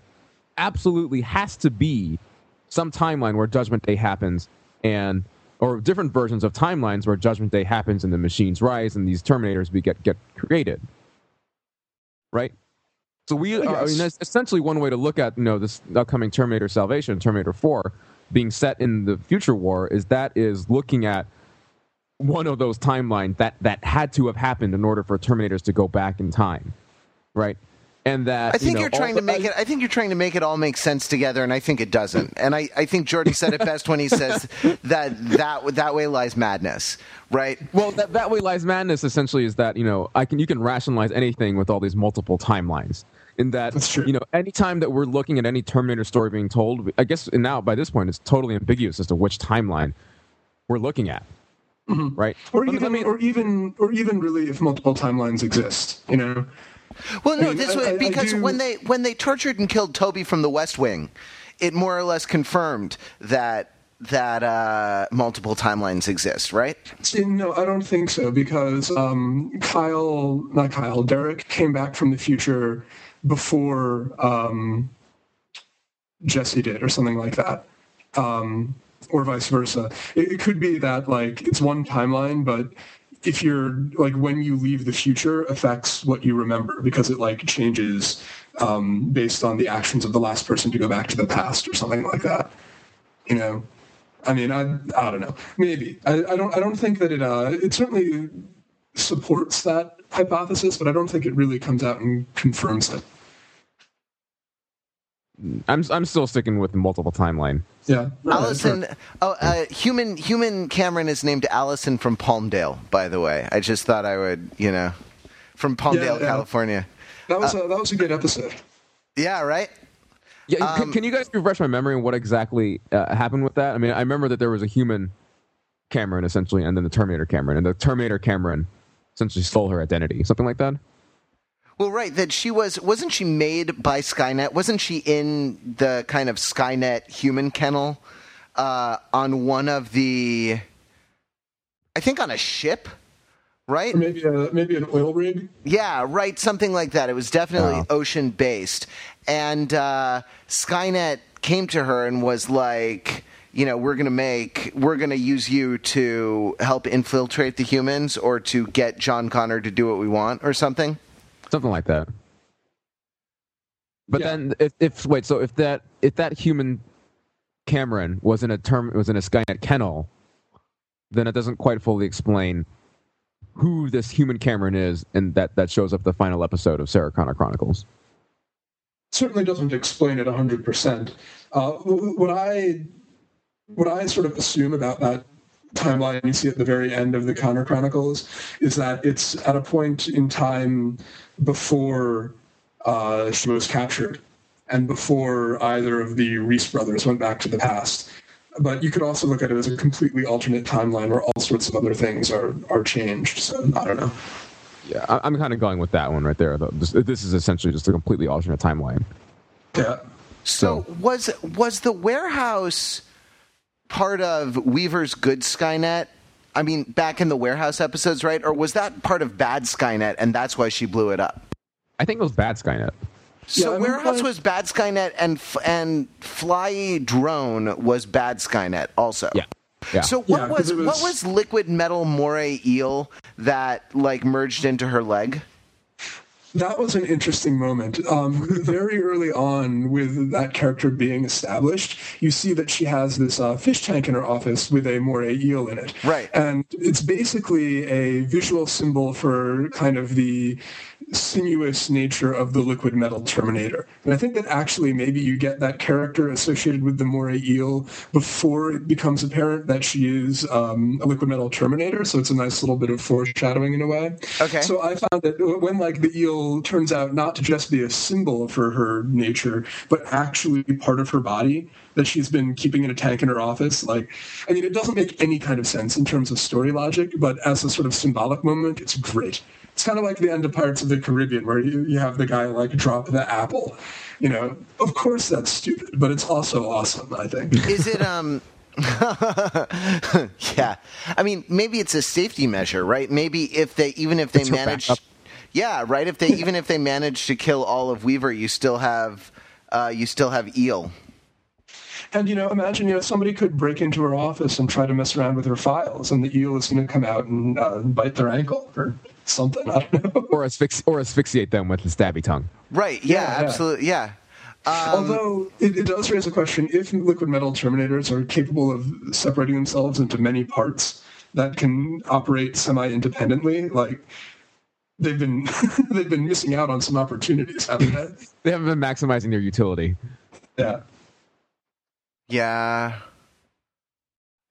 absolutely has to be some timeline where Judgment Day happens, and or different versions of timelines where Judgment Day happens and the machines rise and these Terminators get created. Right? So that's essentially one way to look at this upcoming Terminator Salvation, Terminator 4, being set in the future war, is that is looking at one of those timelines that had to have happened in order for Terminators to go back in time, right? And that I think you're trying to make it. I think you're trying to make it all make sense together, and I think it doesn't. And I think Jordan said it best when he says that way lies madness, right? Well, that way lies madness. Essentially, is that you can rationalize anything with all these multiple timelines. In that any time that we're looking at any Terminator story being told, I guess now by this point it's totally ambiguous as to which timeline we're looking at, mm-hmm. right? Or even really if multiple timelines exist, Well, no, this was because when they tortured and killed Toby from The West Wing, it more or less confirmed that multiple timelines exist, right? No, I don't think so, because Derek came back from the future before Jesse did, or something like that, or vice versa. It could be that it's one timeline, but if you're when you leave the future affects what you remember, because it changes based on the actions of the last person to go back to the past or something like that. I mean, I don't know. Maybe I don't think that it certainly supports that hypothesis, but I don't think it really comes out and confirms it. I'm still sticking with the multiple timeline. Yeah, Allison. Human Cameron is named Allison from Palmdale, by the way. I just thought I would, from Palmdale, California. That was a good episode. Yeah. Right. Yeah. Can you guys refresh my memory on what exactly happened with that? I mean, I remember that there was a human Cameron essentially, and then the Terminator Cameron, and the Terminator Cameron essentially stole her identity, something like that. Well, right, that she wasn't she made by Skynet? Wasn't she in the kind of Skynet human kennel on one of the, I think on a ship, right? Or maybe an oil rig? Yeah, right, something like that. It was definitely ocean-based. And Skynet came to her and was like, we're going to use you to help infiltrate the humans or to get John Connor to do what we want or something. Something like that. But then, if that human Cameron was in a Skynet kennel, then it doesn't quite fully explain who this human Cameron is, and that shows up the final episode of Sarah Connor Chronicles. Certainly doesn't explain it 100%. What I sort of assume about that timeline you see at the very end of the Connor Chronicles is that it's at a point in time before she was captured and before either of the Reese brothers went back to the past. But you could also look at it as a completely alternate timeline where all sorts of other things are changed. So I don't know. Yeah, I'm kind of going with that one right there, though. This is essentially just a completely alternate timeline. Yeah. So was the warehouse part of Weaver's good Skynet? I mean, back in the warehouse episodes, right? Or was that part of bad Skynet, and that's why she blew it up? I think it was bad Skynet. So yeah, warehouse was bad Skynet, and fly drone was bad Skynet also. Yeah. Yeah. So what was liquid metal moray eel that merged into her leg? That was an interesting moment. Very early on, with that character being established, you see that she has this fish tank in her office with a moray eel in it. Right. And it's basically a visual symbol for kind of the sinuous nature of the liquid metal Terminator. And I think that actually maybe you get that character associated with the moray eel before it becomes apparent that she is a liquid metal Terminator, so it's a nice little bit of foreshadowing in a way. Okay. So I found that when like the eel turns out not to just be a symbol for her nature, but actually part of her body that she's been keeping in a tank in her office, like, I mean, it doesn't make any kind of sense in terms of story logic, but as a sort of symbolic moment, it's great. It's kind of like the end of Pirates of the Caribbean, where you have the guy, like, drop the apple. You know, of course that's stupid, but it's also awesome, I think. Is it, yeah. I mean, maybe it's a safety measure, right? Maybe if they, even if they manage... Yeah, right? If they, even if they manage to kill all of Weaver, you still have Eel. And, you know, imagine, you know, somebody could break into her office and try to mess around with her files, and the eel is going to come out and bite their ankle or something. I don't know. Or asphyxiate them with the stabby tongue. Right. Yeah, absolutely. Yeah. Although it does raise a question, if liquid metal Terminators are capable of separating themselves into many parts that can operate semi-independently, like... They've been missing out on some opportunities, haven't they? They haven't been maximizing their utility. Yeah. Yeah.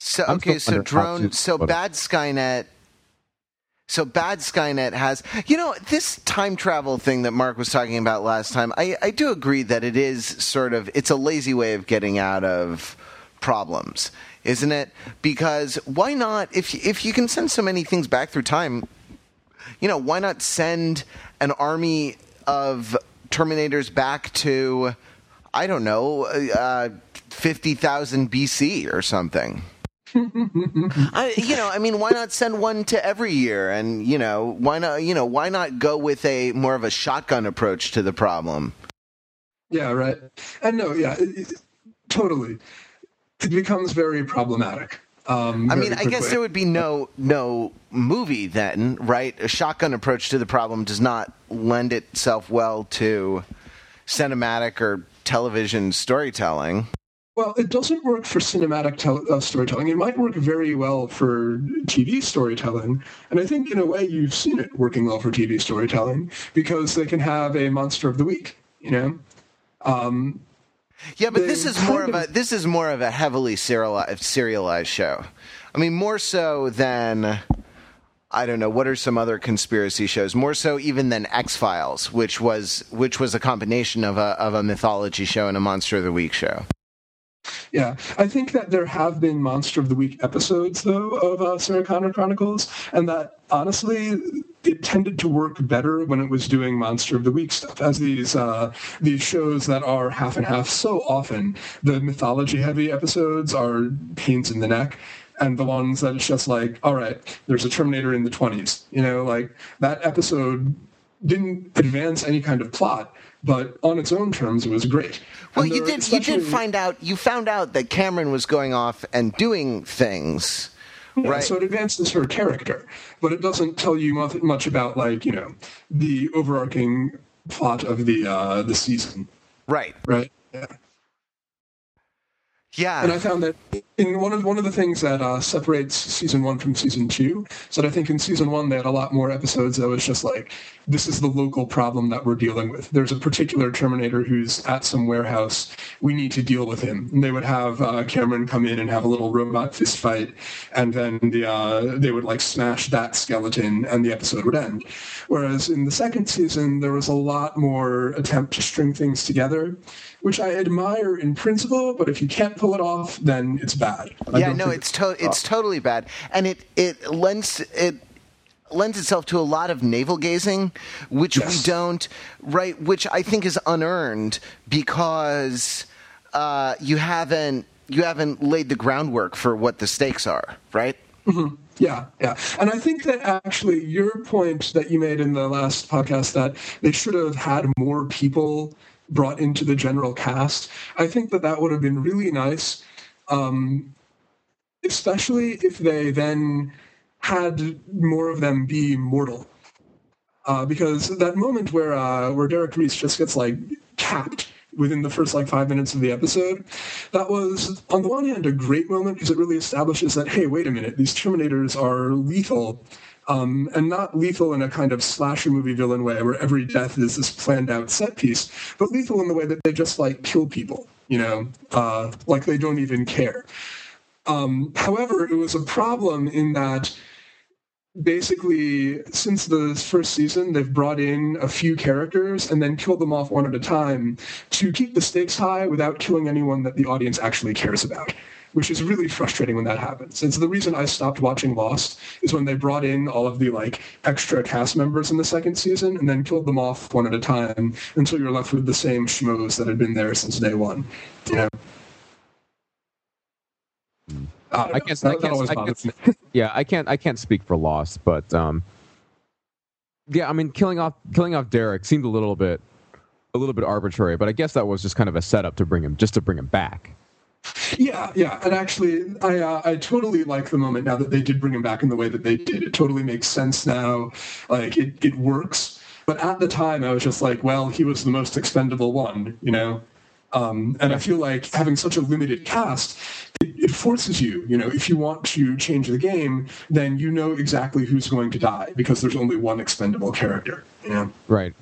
So okay, so drone, so bad Skynet. So bad Skynet has, you know, this time travel thing that Mark was talking about last time. I do agree that it is sort of, it's a lazy way of getting out of problems, isn't it? Because why not, if you can send so many things back through time, you know, why not send an army of Terminators back to, I don't know, 50,000 BC or something? You know, I mean, why not send one to every year? And, you know, why not go with a more of a shotgun approach to the problem? Yeah, right. And no, yeah, totally. It becomes very problematic. I mean, I guess there would be no movie then, right? A shotgun approach to the problem does not lend itself well to cinematic or television storytelling. Well, it doesn't work for cinematic storytelling. It might work very well for TV storytelling. And I think in a way you've seen it working well for TV storytelling because they can have a monster of the week, you know? Yeah, but this is more of a heavily serialized show. I mean, more so than, I don't know, what are some other conspiracy shows? More so even than X-Files, which was a combination of a mythology show and a Monster of the Week show. Yeah, I think that there have been Monster of the Week episodes, though, of Sarah Connor Chronicles, and that, honestly, it tended to work better when it was doing Monster of the Week stuff, as these shows that are half and half so often. The mythology-heavy episodes are pains in the neck, and the ones that it's just like, all right, there's a Terminator in the 20s. You know, like, that episode didn't advance any kind of plot, but on its own terms, it was great. Well, you found out that Cameron was going off and doing things, yeah, right? So it advances her character, but it doesn't tell you much about, like, you know, the overarching plot of the season. Right. Right. Yeah. Yeah. And I found that in one of the things that separates season one from season two is that I think in season one they had a lot more episodes that was just like, this is the local problem that we're dealing with. There's a particular Terminator who's at some warehouse. We need to deal with him. And they would have Cameron come in and have a little robot fist fight, and then they would like smash that skeleton and the episode would end. Whereas in the second season, there was a lot more attempt to string things together, which I admire in principle, but if you can't pull it off, then it's bad. Yeah, no, it's totally bad. And it lends itself to a lot of navel gazing, which yes. We don't, right? Which I think is unearned because you haven't laid the groundwork for what the stakes are, right? Mm-hmm. Yeah, yeah. And I think that actually your point that you made in the last podcast that they should have had more people brought into the general cast, I think that would have been really nice, especially if they then had more of them be mortal. because that moment where Derek Reese just gets like capped within the first like 5 minutes of the episode, that was on the one hand a great moment because it really establishes that, hey, wait a minute, these Terminators are lethal. And not lethal in a kind of slasher movie villain way where every death is this planned out set piece, but lethal in the way that they just like kill people, you know, like they don't even care. However, it was a problem in that basically since the first season, they've brought in a few characters and then killed them off one at a time to keep the stakes high without killing anyone that the audience actually cares about, which is really frustrating when that happens. And so the reason I stopped watching Lost is when they brought in all of the like extra cast members in the second season and then killed them off one at a time until you're left with the same schmoes that had been there since day one. Yeah. I can't speak for Lost, but yeah, I mean, killing off Derek seemed a little bit arbitrary, but I guess that was just kind of a setup to bring him back. Yeah, and actually, I totally like the moment now that they did bring him back in the way that they did. It totally makes sense now. Like, it works. But at the time, I was just like, well, he was the most expendable one, you know? And I feel like having such a limited cast, it forces you, you know, if you want to change the game, then you know exactly who's going to die because there's only one expendable character, you know? Right.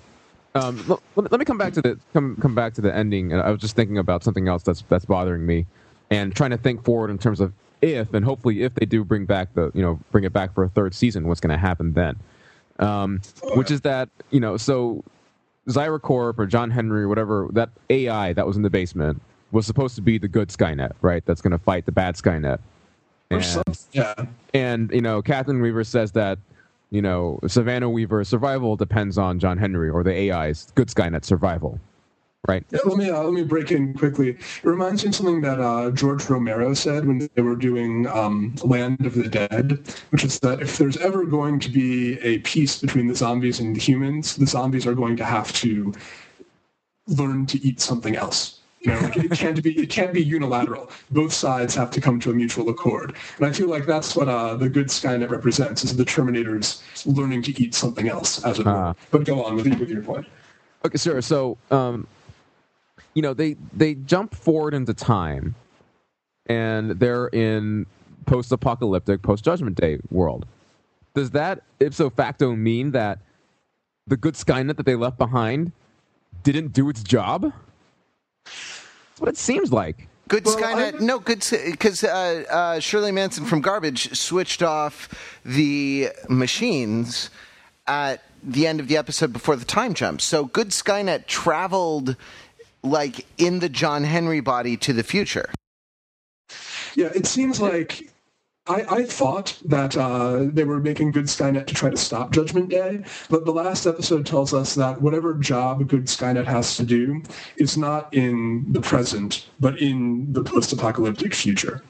Let me come back to the ending. And I was just thinking about something else that's bothering me, and trying to think forward in terms of hopefully if they do bring it back for a third season, what's going to happen then? Which is that, you know, so Zeira Corp or John Henry, whatever, that AI that was in the basement was supposed to be the good Skynet, right? That's going to fight the bad Skynet. And you know, Catherine Weaver says that, you know, Savannah Weaver's survival depends on John Henry, or the AI's good Skynet survival, right? Yeah, let me break in quickly. It reminds me of something that George Romero said when they were doing Land of the Dead, which is that if there's ever going to be a peace between the zombies and the humans, the zombies are going to have to learn to eat something else. You know, like it can't be unilateral. Both sides have to come to a mutual accord. And I feel like that's what the good Skynet represents, is the Terminators learning to eat something else, as it were. But go on with your point. Okay, sure. So, you know, they jump forward into time, and they're in post-apocalyptic, post-Judgment Day world. Does that ipso facto mean that the good Skynet that they left behind didn't do its job? That's what it seems like. Because Shirley Manson from Garbage switched off the machines at the end of the episode before the time jump. So good Skynet traveled like in the John Henry body to the future. Yeah, it seems like I thought that they were making good Skynet to try to stop Judgment Day, but the last episode tells us that whatever job good Skynet has to do is not in the present, but in the post-apocalyptic future.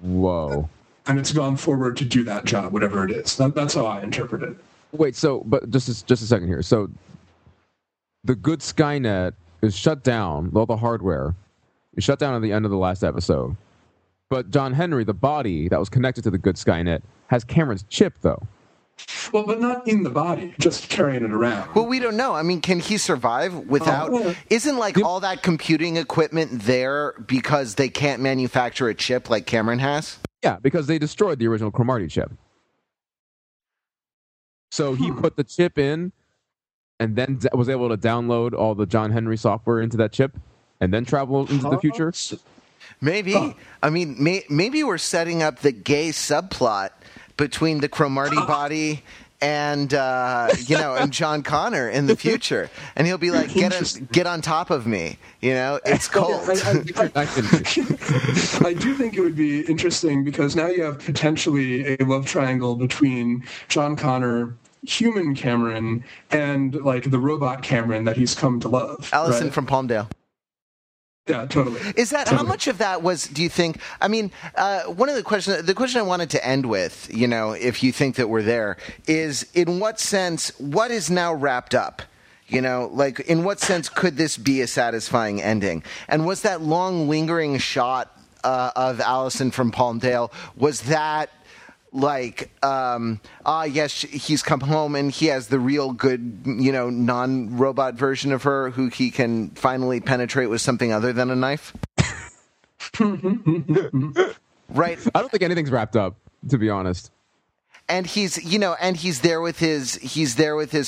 Whoa. And it's gone forward to do that job, whatever it is. That's how I interpret it. Wait, so, but just a second here. So the good Skynet is shut down, all the hardware is shut down at the end of the last episode. But John Henry, the body that was connected to the good Skynet, has Cameron's chip, though. Well, but not in the body, just carrying it around. Well, we don't know. I mean, can he survive without... Isn't, like, all that computing equipment there because they can't manufacture a chip like Cameron has? Yeah, because they destroyed the original Cromartie chip. So he put the chip in and then was able to download all the John Henry software into that chip and then travel into the future? Maybe. I mean, maybe we're setting up the gay subplot between the Cromartie body and you know, and John Connor in the future, and he'll be like, "Get on top of me," you know. It's cold. I do think it would be interesting because now you have potentially a love triangle between John Connor, human Cameron, and like the robot Cameron that he's come to love, Ellison from Palmdale. Yeah, totally. Is that how much of that was, do you think? I mean, one of the question I wanted to end with, you know, if you think that we're there, is in what sense, what is now wrapped up? You know, like, in what sense could this be a satisfying ending? And was that long lingering shot of Allison from Palmdale, was that like, yes, he's come home and he has the real good, you know, non-robot version of her who he can finally penetrate with something other than a knife. Right. I don't think anything's wrapped up, to be honest. And he's, you know, and he's there with his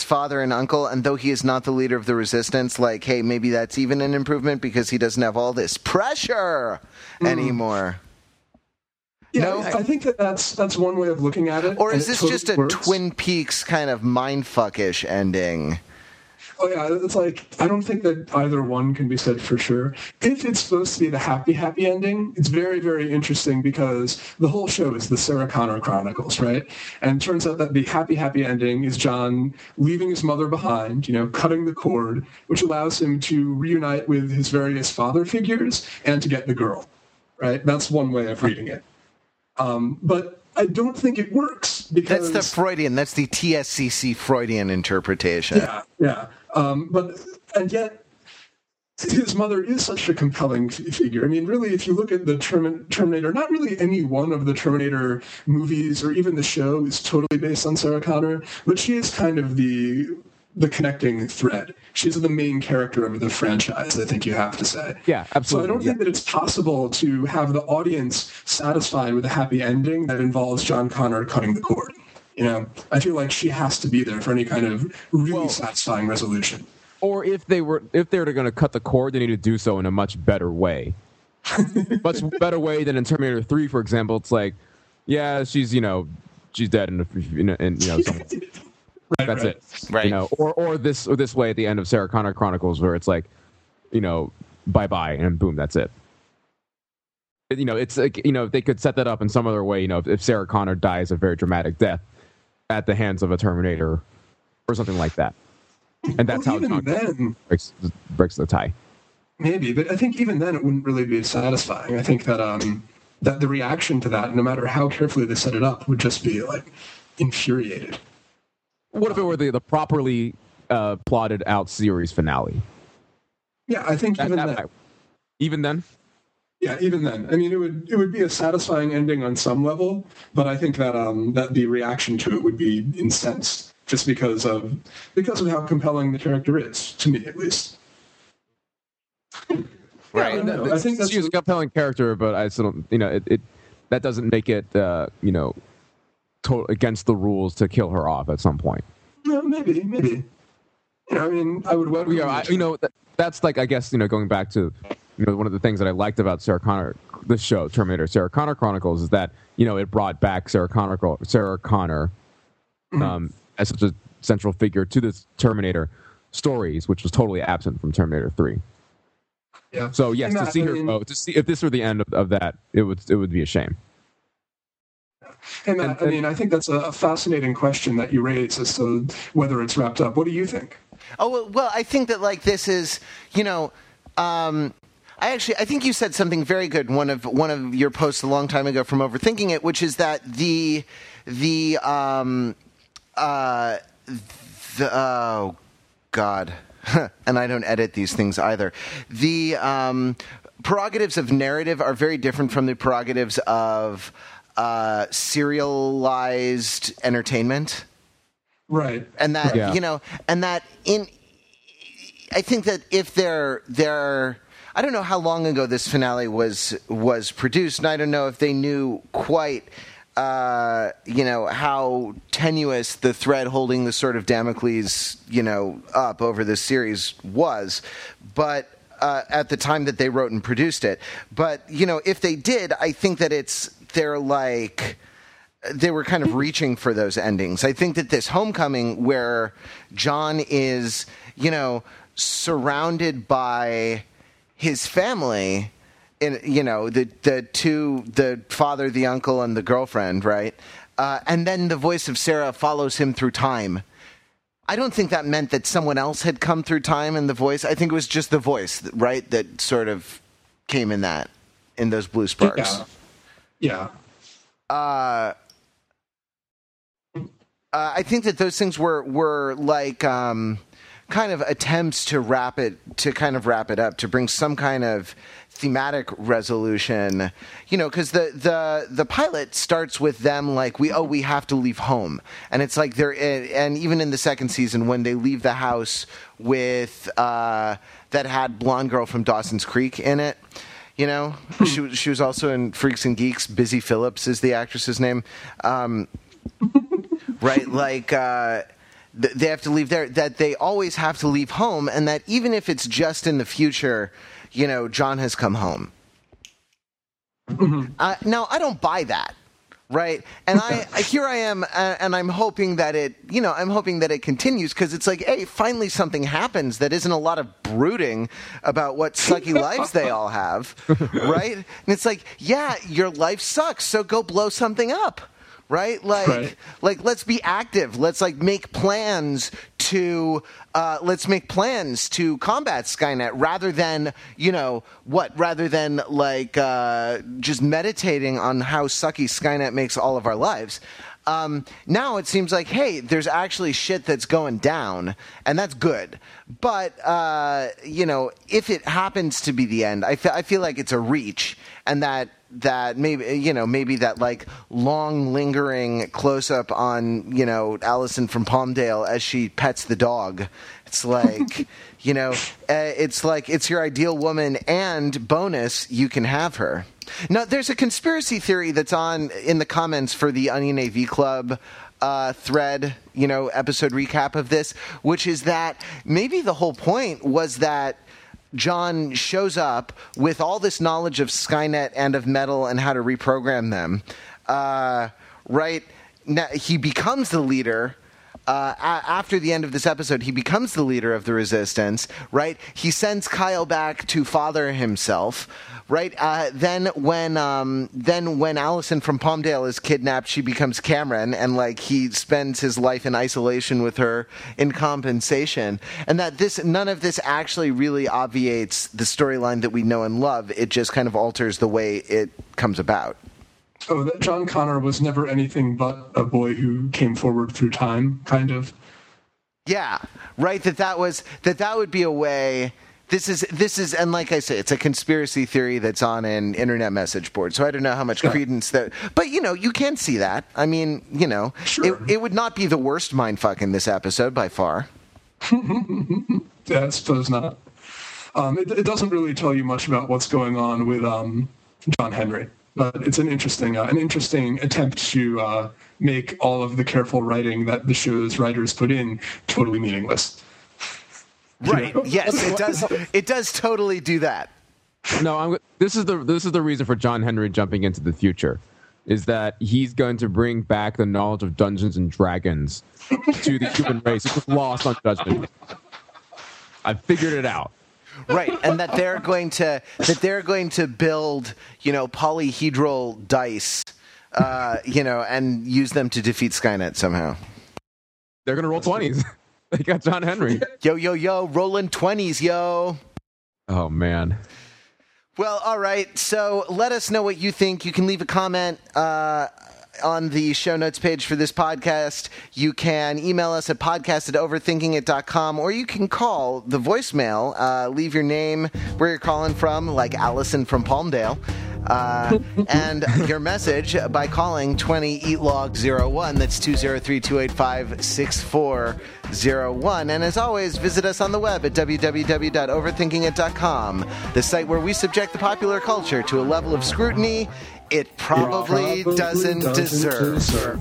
father and uncle. And though he is not the leader of the resistance, like, hey, maybe that's even an improvement because he doesn't have all this pressure anymore. Yeah, no? I think that that's one way of looking at it. Or is this just a Twin Peaks kind of mindfuckish ending? Oh yeah, it's like, I don't think that either one can be said for sure. If it's supposed to be the happy ending, it's very, very interesting because the whole show is the Sarah Connor Chronicles, right? And it turns out that the happy ending is John leaving his mother behind, you know, cutting the cord, which allows him to reunite with his various father figures and to get the girl, right? That's one way of reading it. But I don't think it works because... That's the Freudian, that's the TSCC Freudian interpretation. Yeah. And yet his mother is such a compelling figure. I mean, really, if you look at the Terminator, not really any one of the Terminator movies or even the show is totally based on Sarah Connor, but she is kind of the connecting thread. She's the main character of the franchise, I think you have to say. Yeah, absolutely. So I don't think that it's possible to have the audience satisfied with a happy ending that involves John Connor cutting the cord. You know, I feel like she has to be there for any kind of really satisfying resolution. Or if they were going to cut the cord, they need to do so in a much better way. Much better way than in Terminator 3, for example. It's like, yeah, she's dead, and you know, that's right. Right. You know, or this way at the end of Sarah Connor Chronicles, where it's like, you know, bye, and boom, that's it. You know, it's like, you know, they could set that up in some other way. You know, if Sarah Connor dies a very dramatic death at the hands of a Terminator or something like that. And that's how John then breaks the tie. Maybe, but I think even then it wouldn't really be satisfying. I think that the reaction to that, no matter how carefully they set it up, would just be, like, infuriated. What if it were the properly plotted out series finale? Yeah, I think even then? Yeah, even then. I mean, it would be a satisfying ending on some level, but I think that that the reaction to it would be incensed just because of how compelling the character is, to me at least. Right. I think that's a compelling character, but I still don't. You know, it that doesn't make it you know, against the rules to kill her off at some point. No, maybe. You know, I mean, I would. You know, that's like, I guess, you know, going back to. You know, one of the things that I liked about Sarah Connor, this show, Terminator Sarah Connor Chronicles, is that, you know, it brought back Sarah Connor as such a central figure to this Terminator stories, which was totally absent from Terminator 3. Yeah. So yes, to see her go, to see if this were the end of that, it would be a shame. Hey, Matt, and I mean, I think that's a fascinating question that you raise as to whether it's wrapped up. What do you think? Oh well, I think that, like, this is, you know. I think you said something very good in one of your posts a long time ago from Overthinking It, which is that oh God, and I don't edit these things either. The prerogatives of narrative are very different from the prerogatives of serialized entertainment, right? And that you know, and that in, I think that if they're I don't know how long ago this finale was produced, and I don't know if they knew quite, you know, how tenuous the thread holding the sort of Damocles, you know, up over this series was, but at the time that they wrote and produced it. But, you know, if they did, I think that they were kind of reaching for those endings. I think that this homecoming where John is, you know, surrounded by... his family, in, you know, the father, the uncle, and the girlfriend, right? And then the voice of Sarah follows him through time. I don't think that meant that someone else had come through time in the voice. I think it was just the voice, right, that sort of came in that, in those blue sparks. Yeah. I think that those things were like... kind of attempts to wrap it up, to bring some kind of thematic resolution, you know, because the pilot starts with them like, we have to leave home, and it's like they're in, and even in the second season when they leave the house with that had blonde girl from Dawson's Creek in it, you know, she was also in Freaks and Geeks. Busy Phillips is the actress's name, right? Like they have to leave there. That they always have to leave home, and that even if it's just in the future. You know, John has come home. Mm-hmm. Now, I don't buy that, right? And here I am, and I'm hoping that it, you know, I'm hoping that it continues because it's like, hey, finally something happens that isn't a lot of brooding about what sucky lives they all have, right? And it's like, yeah, your life sucks, so go blow something up, right? Like let's be active. Let's like make plans to combat Skynet rather than, you know, what? Rather than, like, just meditating on how sucky Skynet makes all of our lives. Now it seems like, hey, there's actually shit that's going down, and that's good. But, you know, if it happens to be the end, I feel like it's a reach, and that maybe, you know, maybe that like long lingering close up on, you know, Allison from Palmdale as she pets the dog. It's like, you know, it's like, it's your ideal woman and bonus, you can have her. Now there's a conspiracy theory that's on in the comments for the Onion AV Club thread, you know, episode recap of this, which is that maybe the whole point was that John shows up with all this knowledge of Skynet and of metal and how to reprogram them. Right now, he becomes the leader. After the end of this episode, he becomes the leader of the resistance. Right, he sends Kyle back to father himself. Right, then when Allison from Palmdale is kidnapped, she becomes Cameron, and like he spends his life in isolation with her in compensation. And that none of this actually really obviates the storyline that we know and love. It just kind of alters the way it comes about. Oh, that John Connor was never anything but a boy who came forward through time, kind of. Yeah, right. That would be a way. This is, and like I say, it's a conspiracy theory that's on an internet message board. So I don't know how much credence that, but you know, you can see that. I mean, you know, sure. It would not be the worst mindfuck in this episode by far. Yeah, I suppose not. It doesn't really tell you much about what's going on with John Henry. But it's an interesting attempt to make all of the careful writing that the show's writers put in totally meaningless. Right. Yes, it does. It does totally do that. No, this is the reason for John Henry jumping into the future, is that he's going to bring back the knowledge of Dungeons and Dragons to the human race. It was lost on Judgment. I figured it out. Right, and that they're going to build, you know, polyhedral dice, you know, and use them to defeat Skynet somehow. They're going to roll 20s. They got John Henry. Yo, rolling 20s, yo. Oh, man. Well, all right, so let us know what you think. You can leave a comment on the show notes page for this podcast. You can email us at podcast@overthinkingit.com, or you can call the voicemail. Leave your name, where you're calling from, like Allison from Palmdale, and your message by calling 20-EAT-LOG-01. That's 203-285-6401. And as always, visit us on the web at www.overthinkingit.com, the site where we subject the popular culture to a level of scrutiny it probably doesn't deserve.